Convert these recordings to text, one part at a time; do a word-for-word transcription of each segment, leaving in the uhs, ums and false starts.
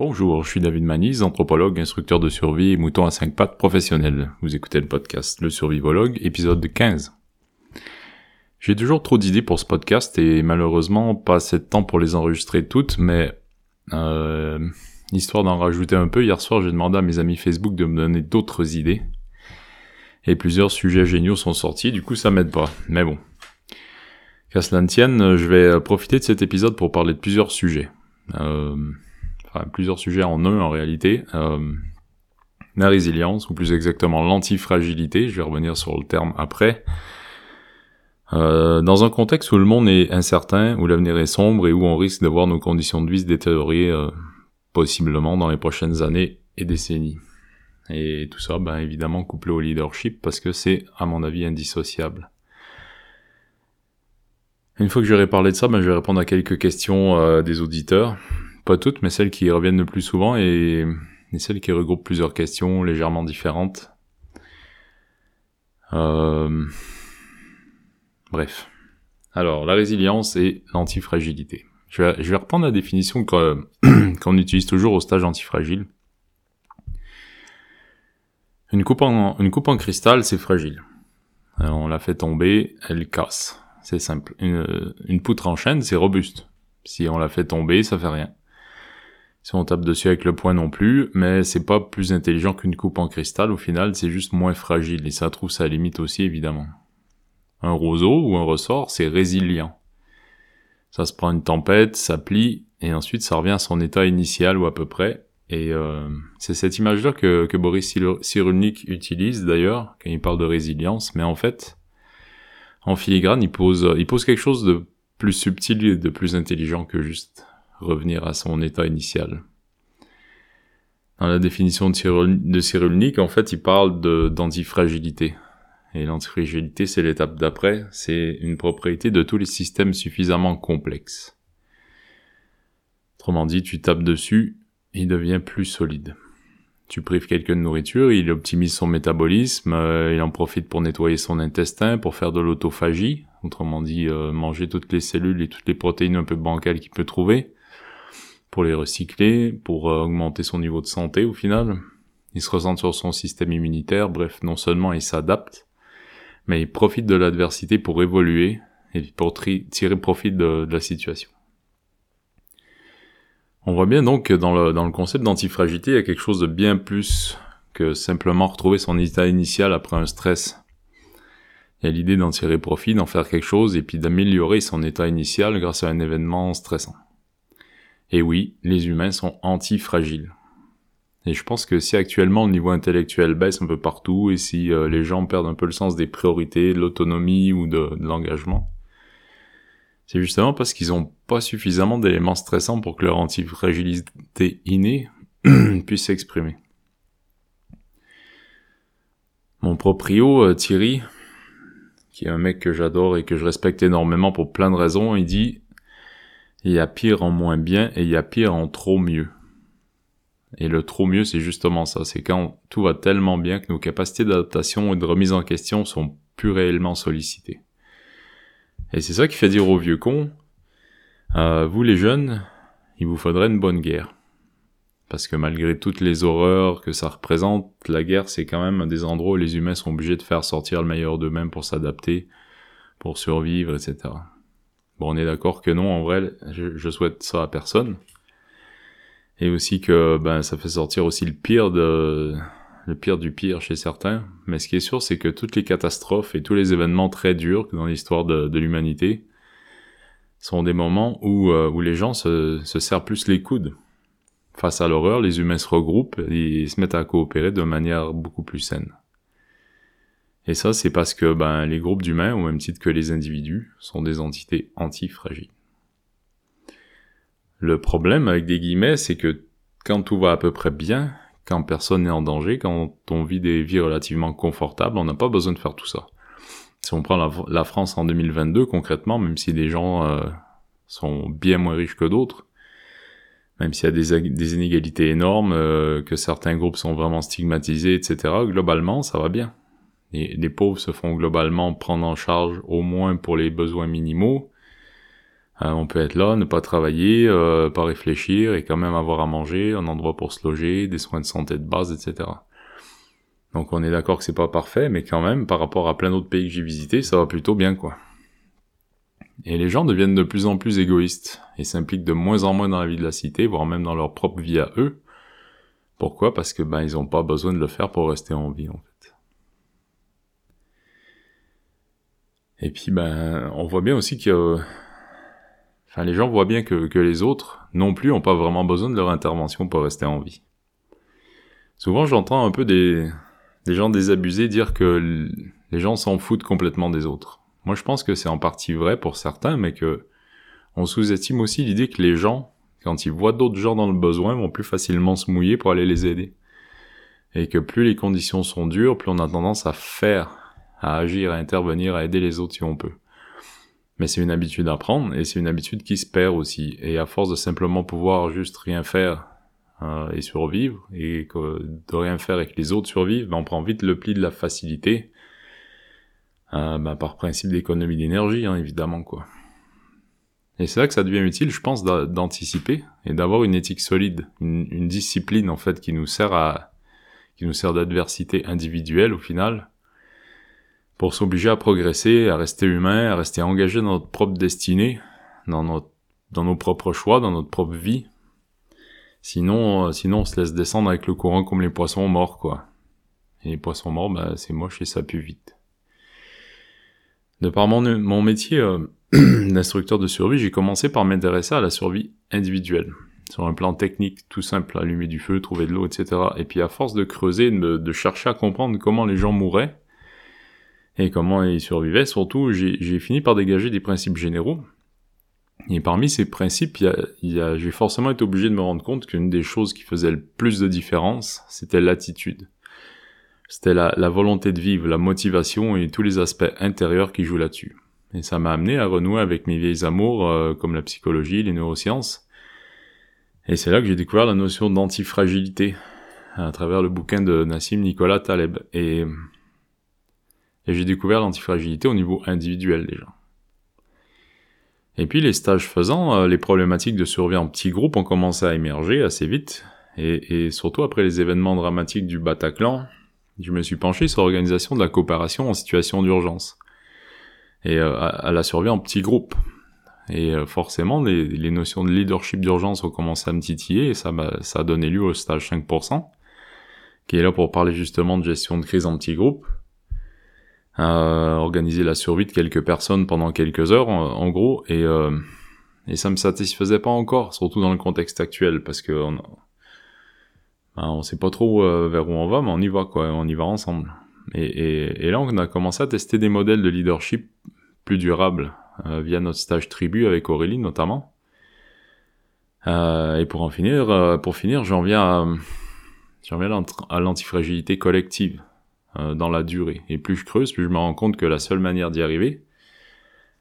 Bonjour, je suis David Manise, anthropologue, instructeur de survie et mouton à cinq pattes professionnel. Vous écoutez le podcast Le Survivologue, épisode quinze. J'ai toujours trop d'idées pour ce podcast et malheureusement pas assez de temps pour les enregistrer toutes, mais euh, histoire d'en rajouter un peu, hier soir j'ai demandé à mes amis Facebook de me donner d'autres idées et plusieurs sujets géniaux sont sortis, du coup ça m'aide pas, mais bon. Qu'à cela ne tienne, je vais profiter de cet épisode pour parler de plusieurs sujets. Euh... Enfin, plusieurs sujets en un, en réalité. Euh, la résilience, ou plus exactement l'antifragilité, je vais revenir sur le terme après. Euh, dans un contexte où le monde est incertain, où l'avenir est sombre, et où on risque de voir nos conditions de vie se détériorer, euh, possiblement dans les prochaines années et décennies. Et tout ça, ben évidemment, couplé au leadership, parce que c'est, à mon avis, indissociable. Une fois que j'aurai parlé de ça, ben je vais répondre à quelques questions euh, des auditeurs. Pas toutes, mais celles qui reviennent le plus souvent et, et celles qui regroupent plusieurs questions légèrement différentes. Euh... Bref. Alors, la résilience et l'antifragilité. Je vais, je vais reprendre la définition que, qu'on utilise toujours au stage antifragile. Une coupe en, une coupe en cristal, c'est fragile. Alors, on la fait tomber, elle casse. C'est simple. Une, une poutre en chaîne, c'est robuste. Si on la fait tomber, ça fait rien. Si on tape dessus avec le poing non plus, mais c'est pas plus intelligent qu'une coupe en cristal, au final c'est juste moins fragile, et ça trouve sa limite aussi évidemment. Un roseau ou un ressort, c'est résilient. Ça se prend une tempête, ça plie, et ensuite ça revient à son état initial ou à peu près, et euh, c'est cette image-là que, que Boris Cyrulnik utilise d'ailleurs, quand il parle de résilience, mais en fait, en filigrane, il pose, il pose quelque chose de plus subtil et de plus intelligent que juste revenir à son état initial. Dans la définition de, Cyrul, de Cyrulnik, en fait, il parle de, d'antifragilité. Et l'antifragilité, c'est l'étape d'après, c'est une propriété de tous les systèmes suffisamment complexes. Autrement dit, tu tapes dessus, il devient plus solide. Tu prives quelqu'un de nourriture, il optimise son métabolisme, euh, il en profite pour nettoyer son intestin, pour faire de l'autophagie, autrement dit, euh, manger toutes les cellules et toutes les protéines un peu bancales qu'il peut trouver, pour les recycler, pour euh, augmenter son niveau de santé au final. Il se ressent sur son système immunitaire, bref, non seulement il s'adapte, mais il profite de l'adversité pour évoluer et pour tri- tirer profit de, de la situation. On voit bien donc que dans le, dans le concept d'antifragilité, il y a quelque chose de bien plus que simplement retrouver son état initial après un stress. Il y a l'idée d'en tirer profit, d'en faire quelque chose et puis d'améliorer son état initial grâce à un événement stressant. Et oui, les humains sont antifragiles. Et je pense que si actuellement le niveau intellectuel baisse un peu partout et si euh, les gens perdent un peu le sens des priorités, de l'autonomie ou de, de l'engagement, c'est justement parce qu'ils n'ont pas suffisamment d'éléments stressants pour que leur antifragilité innée puisse s'exprimer. Mon proprio, euh, Thierry, qui est un mec que j'adore et que je respecte énormément pour plein de raisons, il dit « Il y a pire en moins bien et il y a pire en trop mieux ». Et le trop mieux, c'est justement ça, c'est quand tout va tellement bien que nos capacités d'adaptation et de remise en question sont plus réellement sollicitées. Et c'est ça qui fait dire aux vieux cons, euh, vous les jeunes, il vous faudrait une bonne guerre. Parce que malgré toutes les horreurs que ça représente, la guerre c'est quand même un des endroits où les humains sont obligés de faire sortir le meilleur d'eux-mêmes pour s'adapter, pour survivre, et cetera. Bon, on est d'accord que non, en vrai, je, je souhaite ça à personne. Et aussi que ben ça fait sortir aussi le pire de... le pire du pire chez certains, mais ce qui est sûr, c'est que toutes les catastrophes et tous les événements très durs dans l'histoire de, de l'humanité sont des moments où, euh, où les gens se, se serrent plus les coudes. Face à l'horreur, les humains se regroupent et se mettent à coopérer de manière beaucoup plus saine. Et ça, c'est parce que ben, les groupes d'humains, au même titre que les individus, sont des entités antifragiles. Le problème, avec des guillemets, c'est que quand tout va à peu près bien, quand personne n'est en danger, quand on vit des vies relativement confortables, on n'a pas besoin de faire tout ça. Si on prend la, la France en deux mille vingt-deux, concrètement, même si des gens euh, sont bien moins riches que d'autres, même s'il y a des, des inégalités énormes, euh, que certains groupes sont vraiment stigmatisés, et cetera, globalement, ça va bien. Et les pauvres se font globalement prendre en charge au moins pour les besoins minimaux, Hein, on peut être là, ne pas travailler, euh, pas réfléchir et quand même avoir à manger, un endroit pour se loger, des soins de santé de base, et cetera. Donc on est d'accord que c'est pas parfait, mais quand même, par rapport à plein d'autres pays que j'ai visités, ça va plutôt bien, quoi. Et les gens deviennent de plus en plus égoïstes, et s'impliquent de moins en moins dans la vie de la cité, voire même dans leur propre vie à eux. Pourquoi ? Parce que ben ils n'ont pas besoin de le faire pour rester en vie, en fait. Et puis ben, on voit bien aussi que... Enfin, les gens voient bien que, que les autres, non plus, n'ont pas vraiment besoin de leur intervention pour rester en vie. Souvent, j'entends un peu des, des gens désabusés dire que les gens s'en foutent complètement des autres. Moi, je pense que c'est en partie vrai pour certains, mais que on sous-estime aussi l'idée que les gens, quand ils voient d'autres gens dans le besoin, vont plus facilement se mouiller pour aller les aider. Et que plus les conditions sont dures, plus on a tendance à faire, à agir, à intervenir, à aider les autres si on peut. Mais c'est une habitude à prendre, et c'est une habitude qui se perd aussi. Et à force de simplement pouvoir juste rien faire euh, et survivre, et que de rien faire et que les autres survivent, ben on prend vite le pli de la facilité, euh, ben par principe d'économie d'énergie, hein, évidemment, quoi. Et c'est là que ça devient utile, je pense, d'anticiper, et d'avoir une éthique solide, une, une discipline, en fait, qui nous sert à, qui nous sert d'adversité individuelle, au final, pour s'obliger à progresser, à rester humain, à rester engagé dans notre propre destinée, dans notre, dans nos propres choix, dans notre propre vie. Sinon, euh, sinon on se laisse descendre avec le courant comme les poissons morts, quoi. Et les poissons morts, bah, c'est moche et ça pue vite. De par mon, mon métier euh, d'instructeur de survie, j'ai commencé par m'intéresser à la survie individuelle. Sur un plan technique, tout simple, allumer du feu, trouver de l'eau, et cetera. Et puis à force de creuser, de, de chercher à comprendre comment les gens mouraient, et comment ils survivaient, surtout, j'ai, j'ai fini par dégager des principes généraux. Et parmi ces principes, y a, y a, j'ai forcément été obligé de me rendre compte qu'une des choses qui faisait le plus de différence, c'était l'attitude. C'était la, la volonté de vivre, la motivation et tous les aspects intérieurs qui jouent là-dessus. Et ça m'a amené à renouer avec mes vieilles amours, euh, comme la psychologie, les neurosciences. Et c'est là que j'ai découvert la notion d'antifragilité, à travers le bouquin de Nassim Nicolas Taleb. Et... Et j'ai découvert l'antifragilité au niveau individuel, déjà. Et puis, les stages faisant, les problématiques de survie en petits groupes ont commencé à émerger assez vite. Et, et surtout, après les événements dramatiques du Bataclan, je me suis penché sur l'organisation de la coopération en situation d'urgence. Et euh, à, à la survie en petits groupes. Et euh, forcément, les, les notions de leadership d'urgence ont commencé à me titiller, et ça, bah, ça a donné lieu au stage cinq pour cent, qui est là pour parler justement de gestion de crise en petits groupes. Euh, organiser la survie de quelques personnes pendant quelques heures, en, en gros, et, euh, et ça me satisfaisait pas encore, surtout dans le contexte actuel, parce que on, ben on sait pas trop euh, vers où on va, mais on y va, quoi, on y va ensemble. Et, et, et là, on a commencé à tester des modèles de leadership plus durables, euh, via notre stage tribu avec Aurélie, notamment. Euh, et pour en finir, euh, pour finir, j'en viens à, j'en viens à l'antifragilité collective. Dans la durée. Et plus je creuse, plus je me rends compte que la seule manière d'y arriver,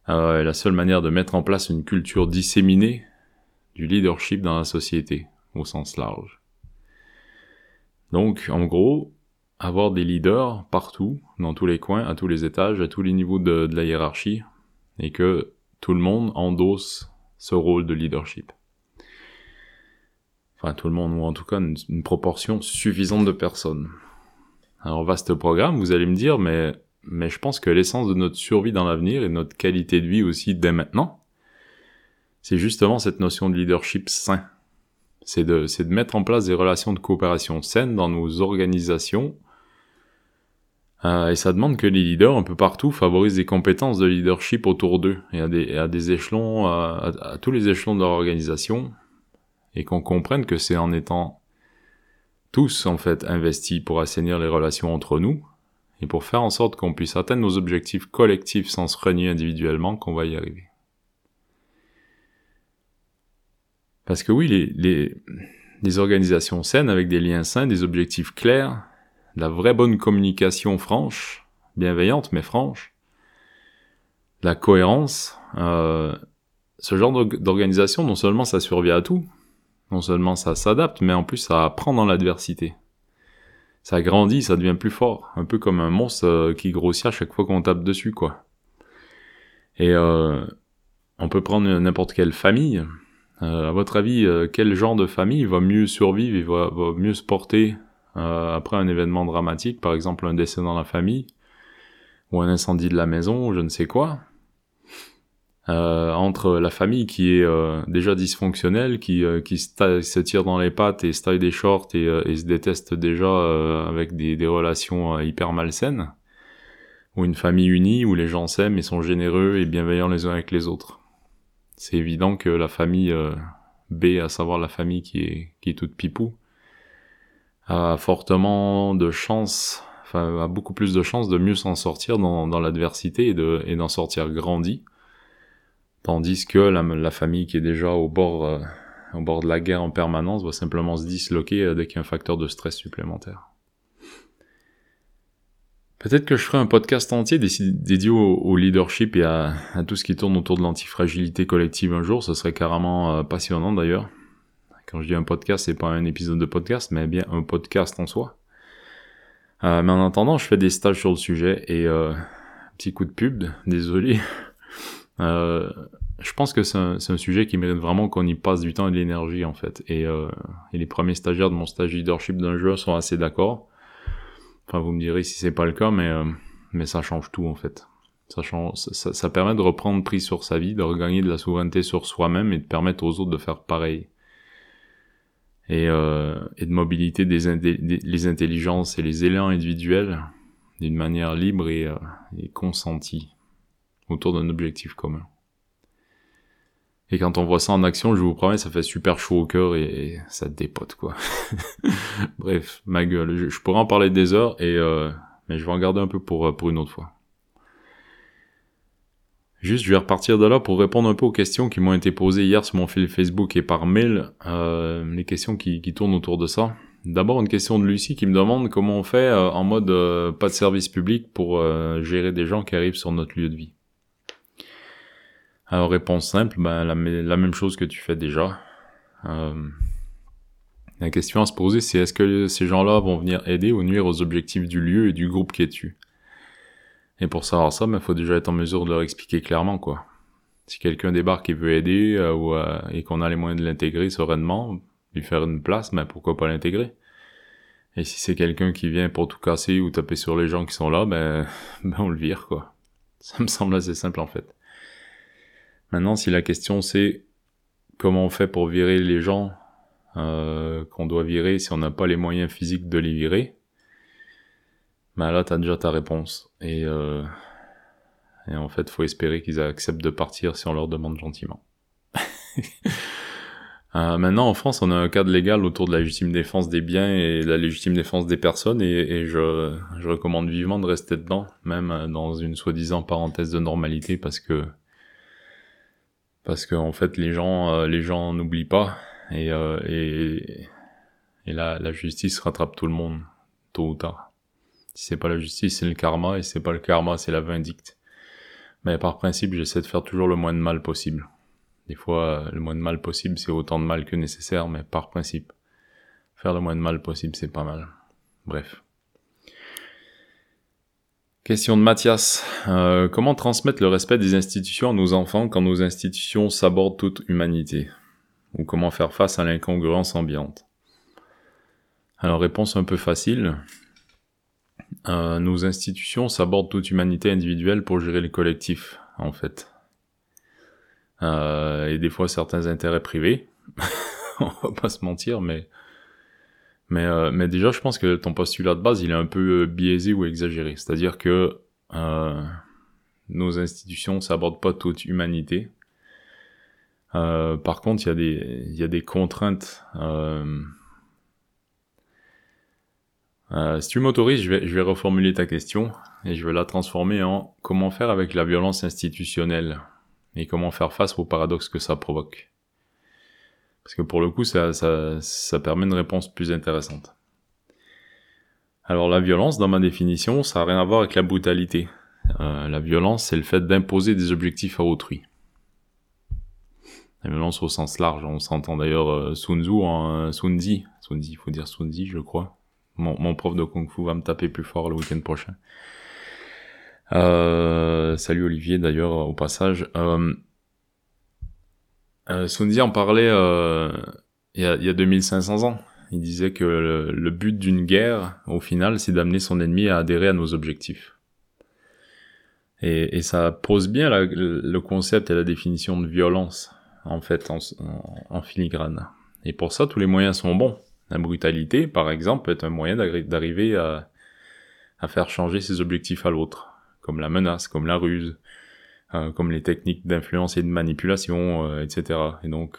euh, la seule manière de mettre en place une culture disséminée du leadership dans la société, au sens large. Donc, en gros, avoir des leaders partout, dans tous les coins, à tous les étages, à tous les niveaux de, de la hiérarchie, et que tout le monde endosse ce rôle de leadership. Enfin, tout le monde, ou en tout cas une, une proportion suffisante de personnes. Alors, vaste programme, vous allez me dire, mais, mais je pense que l'essence de notre survie dans l'avenir et notre qualité de vie aussi dès maintenant, c'est justement cette notion de leadership sain. C'est de, c'est de mettre en place des relations de coopération saines dans nos organisations. Euh, et ça demande que les leaders un peu partout favorisent des compétences de leadership autour d'eux et à des, à des échelons, à, à, à tous les échelons de leur organisation, et qu'on comprenne que c'est en étant tous, en fait, investis pour assainir les relations entre nous, et pour faire en sorte qu'on puisse atteindre nos objectifs collectifs sans se renier individuellement, qu'on va y arriver. Parce que oui, les, les, les organisations saines, avec des liens sains, des objectifs clairs, de la vraie bonne communication franche, bienveillante mais franche, de la cohérence, euh, ce genre d'organisation, non seulement ça survit à tout, non seulement ça s'adapte, mais en plus ça apprend dans l'adversité. Ça grandit, ça devient plus fort, un peu comme un monstre qui grossit à chaque fois qu'on tape dessus, quoi. Et euh, On peut prendre n'importe quelle famille. Euh, à votre avis, euh, quel genre de famille va mieux survivre et va, va mieux se porter euh, après un événement dramatique, par exemple un décès dans la famille, ou un incendie de la maison, ou je ne sais quoi, euh, entre la famille qui est euh, déjà dysfonctionnelle, qui, euh, qui se, taille, se tire dans les pattes et se taille des shorts et, euh, et se déteste déjà euh, avec des, des relations euh, hyper malsaines, ou une famille unie où les gens s'aiment et sont généreux et bienveillants les uns avec les autres. C'est évident que la famille euh, B, à savoir la famille qui est, qui est toute pipou, a fortement de chances, enfin, a beaucoup plus de chances de mieux s'en sortir dans, dans l'adversité et, de, et d'en sortir grandi. Tandis que la, la famille qui est déjà au bord, euh, au bord de la guerre en permanence va simplement se disloquer dès qu'il y a un facteur de stress supplémentaire. Peut-être que je ferai un podcast entier dédié au, au leadership et à, à tout ce qui tourne autour de l'antifragilité collective un jour. Ce serait carrément euh, passionnant d'ailleurs. Quand je dis un podcast, c'est pas un épisode de podcast, mais bien un podcast en soi. Euh, mais en attendant, je fais des stages sur le sujet et euh, petit coup de pub, désolé. euh, je pense que c'est un, c'est un sujet qui mérite vraiment qu'on y passe du temps et de l'énergie en fait. Et, euh, et les premiers stagiaires de mon stage leadership d'un joueur sont assez d'accord. Enfin, vous me direz si c'est pas le cas, mais, euh, mais ça change tout, en fait. Ça, change, ça, ça permet de reprendre prise sur sa vie, de regagner de la souveraineté sur soi-même et de permettre aux autres de faire pareil. Et, euh, et de mobiliter des inté- des, les intelligences et les élans individuels d'une manière libre et, euh, et consentie autour d'un objectif commun. Et quand on voit ça en action, je vous promets, ça fait super chaud au cœur et, et ça dépote, quoi. Bref, ma gueule, je, je pourrais en parler des heures, et euh, mais je vais en garder un peu pour, pour une autre fois. Juste, je vais repartir de là pour répondre un peu aux questions qui m'ont été posées hier sur mon fil Facebook et par mail, euh, les questions qui, qui tournent autour de ça. D'abord, une question de Lucie qui me demande comment on fait euh, en mode euh, pas de service public pour euh, gérer des gens qui arrivent sur notre lieu de vie. Alors, réponse simple, ben, la, la même chose que tu fais déjà. Euh, la question à se poser, c'est est-ce que ces gens-là vont venir aider ou nuire aux objectifs du lieu et du groupe qui est dessus? Et pour savoir ça, ben, faut déjà être en mesure de leur expliquer clairement, quoi. Si quelqu'un débarque et veut aider, euh, ou, euh, et qu'on a les moyens de l'intégrer sereinement, lui faire une place, ben, pourquoi pas l'intégrer? Et si c'est quelqu'un qui vient pour tout casser ou taper sur les gens qui sont là, ben, ben, on le vire, quoi. Ça me semble assez simple, en fait. Maintenant, si la question c'est comment on fait pour virer les gens euh, qu'on doit virer si on n'a pas les moyens physiques de les virer, ben là t'as déjà ta réponse. Et, euh, et en fait, faut espérer qu'ils acceptent de partir si on leur demande gentiment. euh, maintenant, en France, on a un cadre légal autour de la légitime défense des biens et de la légitime défense des personnes, et, et je, je recommande vivement de rester dedans, même dans une soi-disant parenthèse de normalité, parce que Parce qu'en en fait, les gens, euh, les gens n'oublient pas, et, euh, et, et la, la justice rattrape tout le monde, tôt ou tard. Si c'est pas la justice, c'est le karma, et si c'est pas le karma, c'est la vindicte. Mais par principe, j'essaie de faire toujours le moins de mal possible. Des fois, euh, le moins de mal possible, c'est autant de mal que nécessaire, mais par principe, faire le moins de mal possible, c'est pas mal. Bref. Question de Mathias. Euh, comment transmettre le respect des institutions à nos enfants quand nos institutions sabordent toute humanité? Ou comment faire face à l'incongruence ambiante? Alors, réponse un peu facile. Euh, nos institutions sabordent toute humanité individuelle pour gérer le collectif, en fait. Euh, et des fois, certains intérêts privés. On va pas se mentir, mais... Mais, euh, mais déjà, je pense que ton postulat de base, il est un peu euh, biaisé ou exagéré. C'est-à-dire que euh, nos institutions ne s'abordent pas toute humanité. Euh, par contre, il y a des, il y a des contraintes. Euh... Euh, si tu m'autorises, je vais, je vais reformuler ta question et je vais la transformer en « Comment faire avec la violence institutionnelle ?» et « Comment faire face aux paradoxes que ça provoque ?» Parce que pour le coup, ça, ça, ça permet une réponse plus intéressante. Alors la violence, dans ma définition, ça n'a rien à voir avec la brutalité. Euh, la violence, c'est le fait d'imposer des objectifs à autrui. La violence au sens large, on s'entend d'ailleurs euh, Sunzi en euh, Sunzi. Sunzi, il faut dire Sunzi, je crois. Mon, mon prof de Kung Fu va me taper plus fort le week-end prochain. Euh, salut Olivier, d'ailleurs, au passage. Euh, Euh, Sunzi en parlait il euh, y, y a deux mille cinq cents ans. Il disait que le, le but d'une guerre, au final, c'est d'amener son ennemi à adhérer à nos objectifs. Et, et ça pose bien la, le concept et la définition de violence, en fait, en, en filigrane. Et pour ça, tous les moyens sont bons. La brutalité, par exemple, peut être un moyen d'arriver à, à faire changer ses objectifs à l'autre, comme la menace, comme la ruse, euh, comme les techniques d'influence et de manipulation, euh, et cetera. Et donc,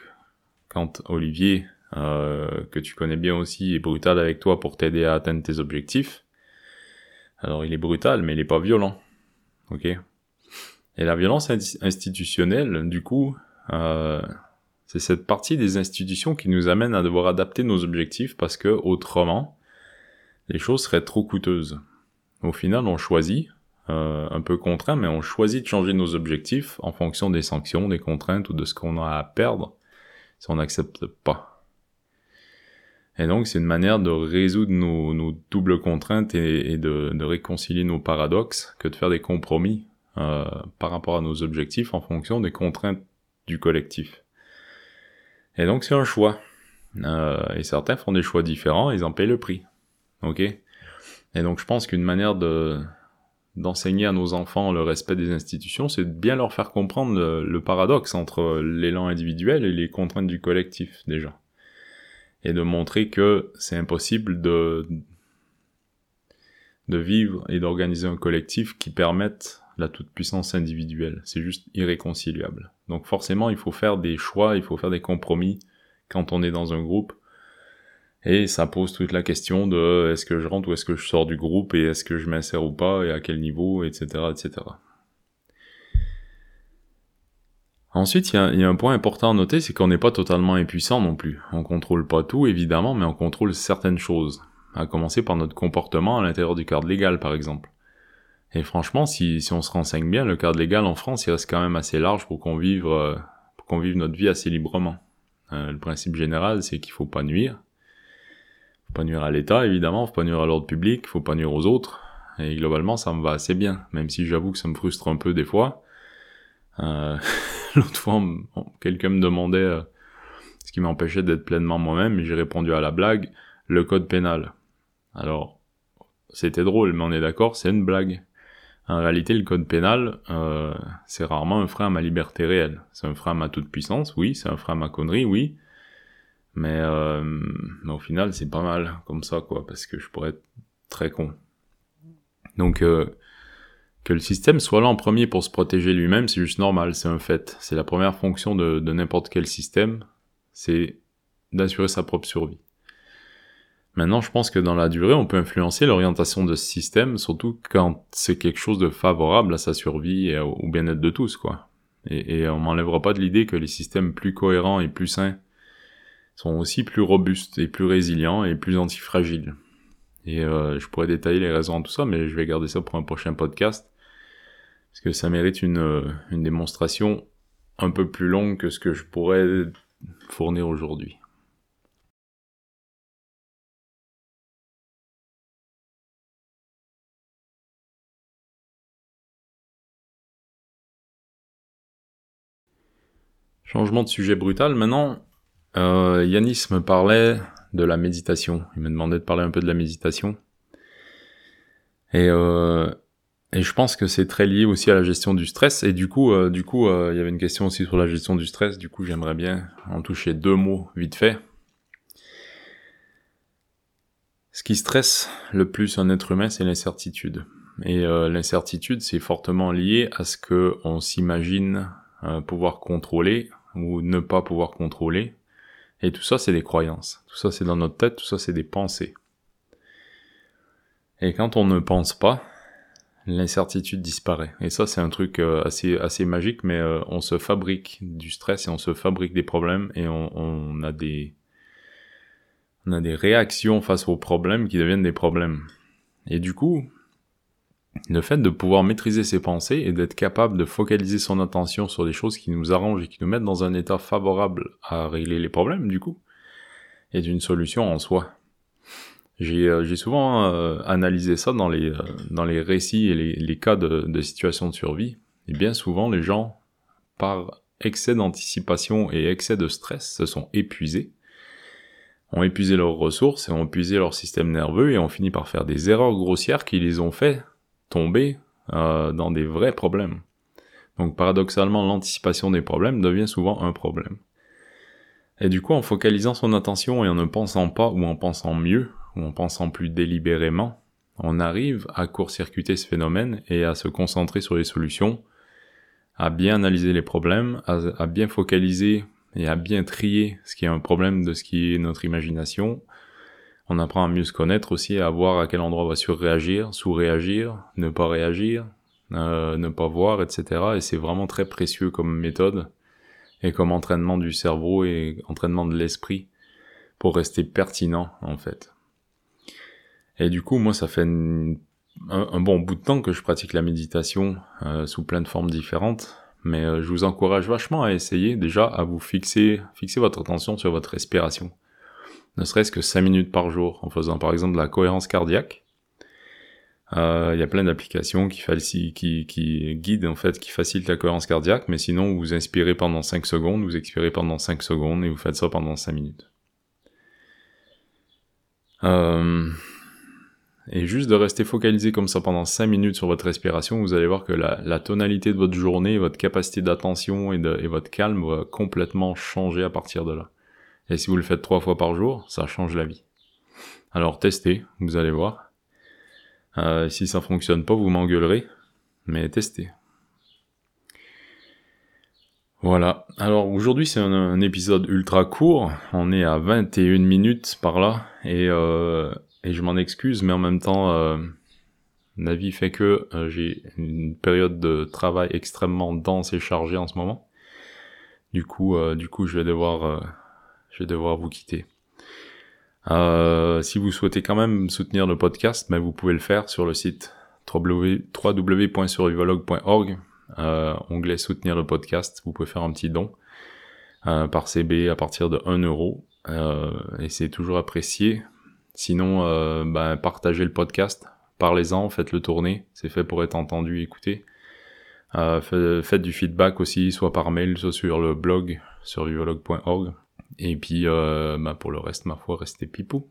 quand Olivier, euh, que tu connais bien aussi, est brutal avec toi pour t'aider à atteindre tes objectifs, alors il est brutal, mais il est pas violent. Ok. Et la violence institutionnelle, du coup, euh, c'est cette partie des institutions qui nous amène à devoir adapter nos objectifs parce que, autrement, les choses seraient trop coûteuses. Au final, on choisit, euh, un peu contraint, mais on choisit de changer nos objectifs en fonction des sanctions, des contraintes ou de ce qu'on a à perdre si on n'accepte pas. Et donc, c'est une manière de résoudre nos, nos doubles contraintes et, et de, de réconcilier nos paradoxes que de faire des compromis euh, par rapport à nos objectifs en fonction des contraintes du collectif. Et donc, c'est un choix. Euh, et certains font des choix différents, ils en paient le prix. Ok ? Et donc, je pense qu'une manière de d'enseigner à nos enfants le respect des institutions, c'est de bien leur faire comprendre le, le paradoxe entre l'élan individuel et les contraintes du collectif, déjà. Et de montrer que c'est impossible de, de vivre et d'organiser un collectif qui permette la toute-puissance individuelle. C'est juste irréconciliable. Donc forcément, il faut faire des choix, il faut faire des compromis quand on est dans un groupe. Et ça pose toute la question de est-ce que je rentre ou est-ce que je sors du groupe et est-ce que je m'insère ou pas et à quel niveau, et cetera, et cetera. Ensuite, il y a, y a un point important à noter, c'est qu'on n'est pas totalement impuissant non plus. On contrôle pas tout, évidemment, mais on contrôle certaines choses. À commencer par notre comportement à l'intérieur du cadre légal, par exemple. Et franchement, si, si on se renseigne bien, le cadre légal en France, il reste quand même assez large pour qu'on vive, euh, pour qu'on vive notre vie assez librement. Euh, le principe général, c'est qu'il faut pas nuire. Faut pas nuire à l'État, évidemment, faut pas nuire à l'ordre public, faut pas nuire aux autres. Et globalement, ça me va assez bien, même si j'avoue que ça me frustre un peu des fois. Euh, l'autre fois, bon, quelqu'un me demandait euh, ce qui m'empêchait d'être pleinement moi-même, et j'ai répondu à la blague, le code pénal. Alors, c'était drôle, mais on est d'accord, c'est une blague. En réalité, le code pénal, euh, c'est rarement un frein à ma liberté réelle. C'est un frein à ma toute-puissance, oui, c'est un frein à ma connerie, oui. Mais, euh, mais au final, c'est pas mal, comme ça, quoi, parce que je pourrais être très con. Donc, euh, que le système soit là en premier pour se protéger lui-même, c'est juste normal, c'est un fait. C'est la première fonction de, de n'importe quel système, c'est d'assurer sa propre survie. Maintenant, je pense que dans la durée, on peut influencer l'orientation de ce système, surtout quand c'est quelque chose de favorable à sa survie et au bien-être de tous, quoi. Et, et on m'enlèvera pas de l'idée que les systèmes plus cohérents et plus sains sont aussi plus robustes et plus résilients et plus antifragiles. Et euh, je pourrais détailler les raisons de tout ça, mais je vais garder ça pour un prochain podcast, parce que ça mérite une, une démonstration un peu plus longue que ce que je pourrais fournir aujourd'hui. Changement de sujet brutal, maintenant, euh, Yanis me parlait de la méditation, il me demandait de parler un peu de la méditation, et, euh, et je pense que c'est très lié aussi à la gestion du stress, et du coup, euh, du coup, euh, il y avait une question aussi sur la gestion du stress, du coup j'aimerais bien en toucher deux mots vite fait. Ce qui stresse le plus un être humain, c'est l'incertitude, et euh, l'incertitude c'est fortement lié à ce qu'on s'imagine euh, pouvoir contrôler, ou ne pas pouvoir contrôler, et tout ça c'est des croyances, tout ça c'est dans notre tête, tout ça c'est des pensées. Et quand on ne pense pas, l'incertitude disparaît, et ça c'est un truc euh, assez, assez magique, mais euh, on se fabrique du stress, et on se fabrique des problèmes, et on, on, a des, on a des réactions face aux problèmes qui deviennent des problèmes. Et du coup, le fait de pouvoir maîtriser ses pensées et d'être capable de focaliser son attention sur des choses qui nous arrangent et qui nous mettent dans un état favorable à régler les problèmes, du coup, est une solution en soi. J'ai, euh, j'ai souvent euh, analysé ça dans les, euh, dans les récits et les, les cas de, de situations de survie, et bien souvent les gens, par excès d'anticipation et excès de stress se sont épuisés, ont épuisé leurs ressources et ont épuisé leur système nerveux et ont fini par faire des erreurs grossières qui les ont fait tomber euh, dans des vrais problèmes. Donc paradoxalement, l'anticipation des problèmes devient souvent un problème. Et du coup, en focalisant son attention et en ne pensant pas ou en pensant mieux, ou en pensant plus délibérément, on arrive à court-circuiter ce phénomène et à se concentrer sur les solutions, à bien analyser les problèmes, à, à bien focaliser et à bien trier ce qui est un problème de ce qui est notre imagination. On apprend à mieux se connaître aussi, à voir à quel endroit on va surréagir, sous-réagir, ne pas réagir, euh, ne pas voir, et cetera. Et c'est vraiment très précieux comme méthode et comme entraînement du cerveau et entraînement de l'esprit pour rester pertinent, en fait. Et du coup, moi, ça fait une, un, un bon bout de temps que je pratique la méditation euh, sous plein de formes différentes, mais euh, je vous encourage vachement à essayer, déjà, à vous fixer, fixer votre attention sur votre respiration. Ne serait-ce que cinq minutes par jour, en faisant par exemple de la cohérence cardiaque. Euh, y a plein d'applications qui, qui, qui guident, en fait, qui facilitent la cohérence cardiaque, mais sinon, vous inspirez pendant cinq secondes, vous expirez pendant cinq secondes, et vous faites ça pendant cinq minutes. Euh... Et juste de rester focalisé comme ça pendant cinq minutes sur votre respiration, vous allez voir que la, la tonalité de votre journée, votre capacité d'attention et, de, et votre calme va complètement changer à partir de là. Et si vous le faites trois fois par jour, ça change la vie. Alors testez, vous allez voir. Euh, si ça fonctionne pas, vous m'engueulerez, mais testez. Voilà, alors aujourd'hui c'est un, un épisode ultra court, on est à vingt et une minutes par là, et... Euh, Et je m'en excuse, mais en même temps, euh, la vie fait que euh, j'ai une période de travail extrêmement dense et chargée en ce moment. Du coup, euh, du coup, je vais devoir, euh, je vais devoir vous quitter. Euh, si vous souhaitez quand même soutenir le podcast, ben vous pouvez le faire sur le site w w w point survivologue point org, euh, onglet soutenir le podcast. Vous pouvez faire un petit don euh, par C B à partir de un euro, euh, et c'est toujours apprécié. Sinon, euh, ben, partagez le podcast, parlez-en, faites-le tourner, c'est fait pour être entendu, écouté. Euh, fait, faites du feedback aussi, soit par mail, soit sur le blog, sur survivologue point org. Et puis, euh, ben, pour le reste, ma foi, restez pipou.